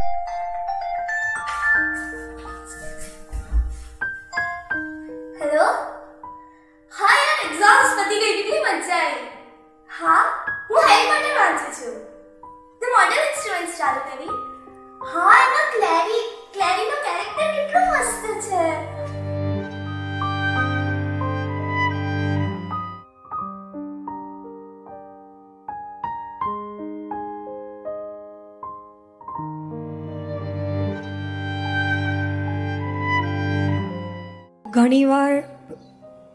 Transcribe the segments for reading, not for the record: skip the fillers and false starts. Hello. हाँ यार, exams पती गई, કેટલી મજા આવી। હા, હું હેલ માટે વાંચું છું। તે મોડલ ઇન્સ્ટ્રુમેન્ટ્સ ચાલુ કરી। હા, એમાં ક્લેરીનો કેરેક્ટર કેટલો મસ્ત છે। ઘણીવાર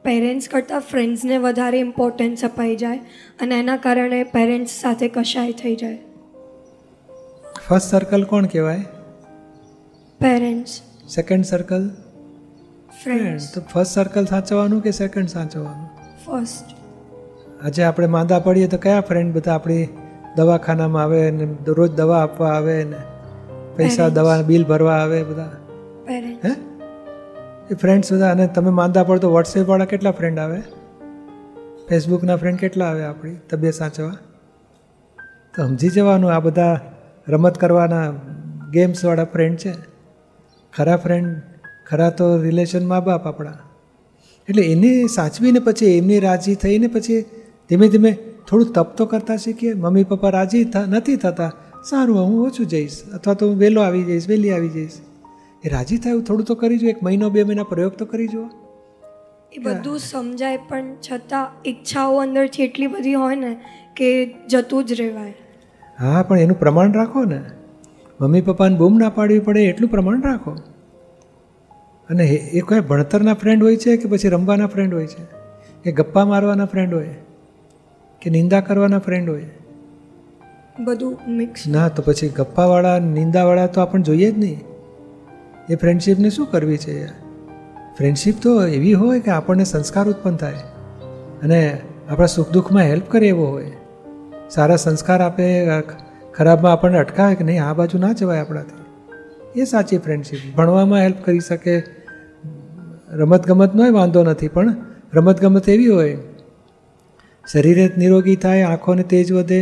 પેરેન્ટ્સ કરતાં ફ્રેન્ડ્સને વધારે ઇમ્પોર્ટન્સ અપાઈ જાય અને એના કારણે પેરેન્ટ્સ સાથે કશાય થઈ જાય। ફર્સ્ટ સર્કલ કોણ કહેવાય? પેરેન્ટ્સ। Second circle? ફ્રેન્ડ્સ। તો ફર્સ્ટ સર્કલ સાચવવાનું કે સેકન્ડ સાચવવાનું? ફર્સ્ટ। આજે આપણે માંદા પડીએ તો કયા ફ્રેન્ડ બધા આપણી દવાખાનામાં આવે ને દરરોજ દવા આપવા આવે ને પૈસા દવા બિલ ભરવા આવે બધા? પેરેન્ટ્સ। હે, એ ફ્રેન્ડ્સ બધા। અને તમે માંદા પડો તો વોટ્સએપવાળા કેટલા ફ્રેન્ડ આવે, ફેસબુકના ફ્રેન્ડ કેટલા આવે આપણી તબિયત સાચવવા? તો સમજી જવાનું આ બધા રમત કરવાના ગેમ્સવાળા ફ્રેન્ડ છે। ખરા ફ્રેન્ડ, ખરા તો રિલેશન મા બાપ આપણા। એટલે એને સાચવીને પછી એમની રાજી થઈને પછી ધીમે ધીમે થોડું તપ તો કરતા શીખીએ। મમ્મી પપ્પા રાજી નથી થતા, સારું હું ઓછું જઈશ અથવા તો હું વહેલો આવી જઈશ, વહેલી આવી જઈશ। એ રાજી થાય એવું થોડું તો કરી જુઓ, 1 મહિનો 2 મહિના પ્રયોગ તો કરી જુઓ। એ બધું સમજાય પણ છતાં ઈચ્છાઓ અંદરથી એટલી બધી હોય ને કે જતું જ રહેવાય। હા, પણ એનું પ્રમાણ રાખો ને, મમ્મી પપ્પાને બૂમ ના પાડવી પડે એટલું પ્રમાણ રાખો। અને એ કોઈ ભણતરના ફ્રેન્ડ હોય છે કે પછી રમવાના ફ્રેન્ડ હોય છે કે ગપ્પા મારવાના ફ્રેન્ડ હોય કે નિંદા કરવાના ફ્રેન્ડ હોય, બધું મિક્સ ના। તો પછી ગપ્પાવાળા નિંદાવાળા તો આપણને જોઈએ જ નહીં। એ ફ્રેન્ડશીપને શું કરવી છે યાર? ફ્રેન્ડશીપ તો એવી હોય કે આપણને સંસ્કાર ઉત્પન્ન થાય અને આપણા સુખ દુઃખમાં હેલ્પ કરે એવો હોય, સારા સંસ્કાર આપે, ખરાબમાં આપણને અટકાવે કે નહીં આ બાજુ ના જવાય આપણાથી। એ સાચી ફ્રેન્ડશીપ। ભણવામાં હેલ્પ કરી શકે, રમતગમતનો વાંધો નથી, પણ રમતગમત એવી હોય શરીરે નિરોગી થાય, આંખોને તેજ વધે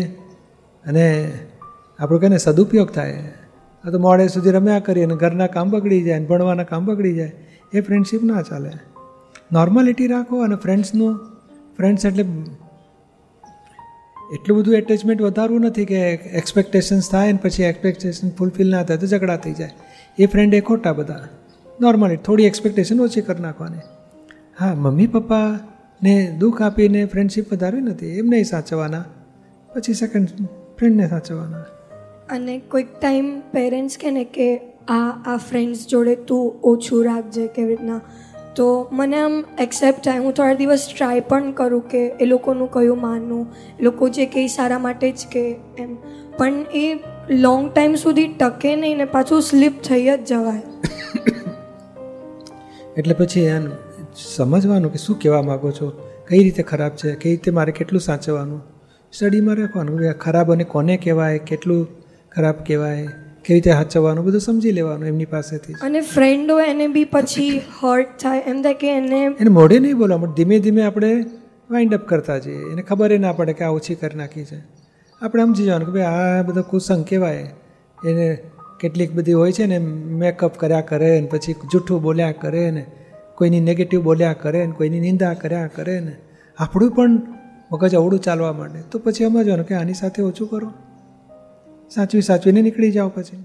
અને આપણું કહે ને સદુપયોગ થાય। આ તો મોડે સુધી રમ્યા કરીએ અને ઘરના કામ બગડી જાય અને ભણવાના કામ બગડી જાય, એ ફ્રેન્ડશીપ ના ચાલે। નોર્માલિટી રાખો અને ફ્રેન્ડ્સનું, ફ્રેન્ડ્સ એટલે એટલું બધું એટેચમેન્ટ વધારવું નથી કે એક્સપેક્ટેશન્સ થાય અને પછી એક્સપેક્ટેશન ફૂલફિલ ના થાય તો ઝઘડા થઈ જાય। એ ફ્રેન્ડ એ ખોટા બધા। નોર્માલિટી, થોડી એક્સપેક્ટેશન ઓછી કરી નાખવાની। હા, મમ્મી પપ્પાને દુઃખ આપીને ફ્રેન્ડશીપ વધારવી નથી, એમને સાચવવાના, પછી સેકન્ડ ફ્રેન્ડને સાચવવાના। અને કોઈક ટાઈમ પેરેન્ટ્સ કહે ને કે આ ફ્રેન્ડ્સ જોડે તું ઓછું રાખજે કેવી રીતના, તો મને આમ એક્સેપ્ટ થાય। હું થોડા દિવસ ટ્રાય પણ કરું કે એ લોકોનું કયું માનવું, એ લોકો જે કહે સારા માટે જ કહે એમ, પણ એ લોંગ ટાઈમ સુધી ટકે નહીં ને પાછું સ્લીપ થઈ જ જવાય। એટલે પછી એમ સમજવાનું કે શું કહેવા માગો છો, કઈ રીતે ખરાબ છે, કઈ રીતે મારે કેટલું સાચવવાનું, સ્ટડીમાં રાખવાનું ખરાબ અને કોને કહેવાય, કેટલું ખરાબ કહેવાય, કેવી રીતે સાચવવાનું, બધું સમજી લેવાનું એમની પાસેથી। અને ફ્રેન્ડ હોય એને બી પછી હર્ટ થાય, એમ થાય કે એને મોઢે નહીં બોલવા, ધીમે ધીમે આપણે વાઇન્ડ અપ કરતા જઈએ, એને ખબર ના પડે કે આ ઓછી કરી નાખી છે। આપણે સમજી જવાનું કે ભાઈ આ બધો કુસંગ કહેવાય, એને કેટલીક બધી હોય છે ને મેકઅપ કર્યા કરે ને પછી જૂઠું બોલ્યા કરે ને કોઈની નેગેટિવ બોલ્યા કરે ને કોઈની નિંદા કર્યા કરે ને આપણું પણ મગજ અવળું ચાલવા માંડે, તો પછી સમજવાનું કે આની સાથે ઓછું કરો, સાચવી સાચવીને નીકળી જાઓ પછી।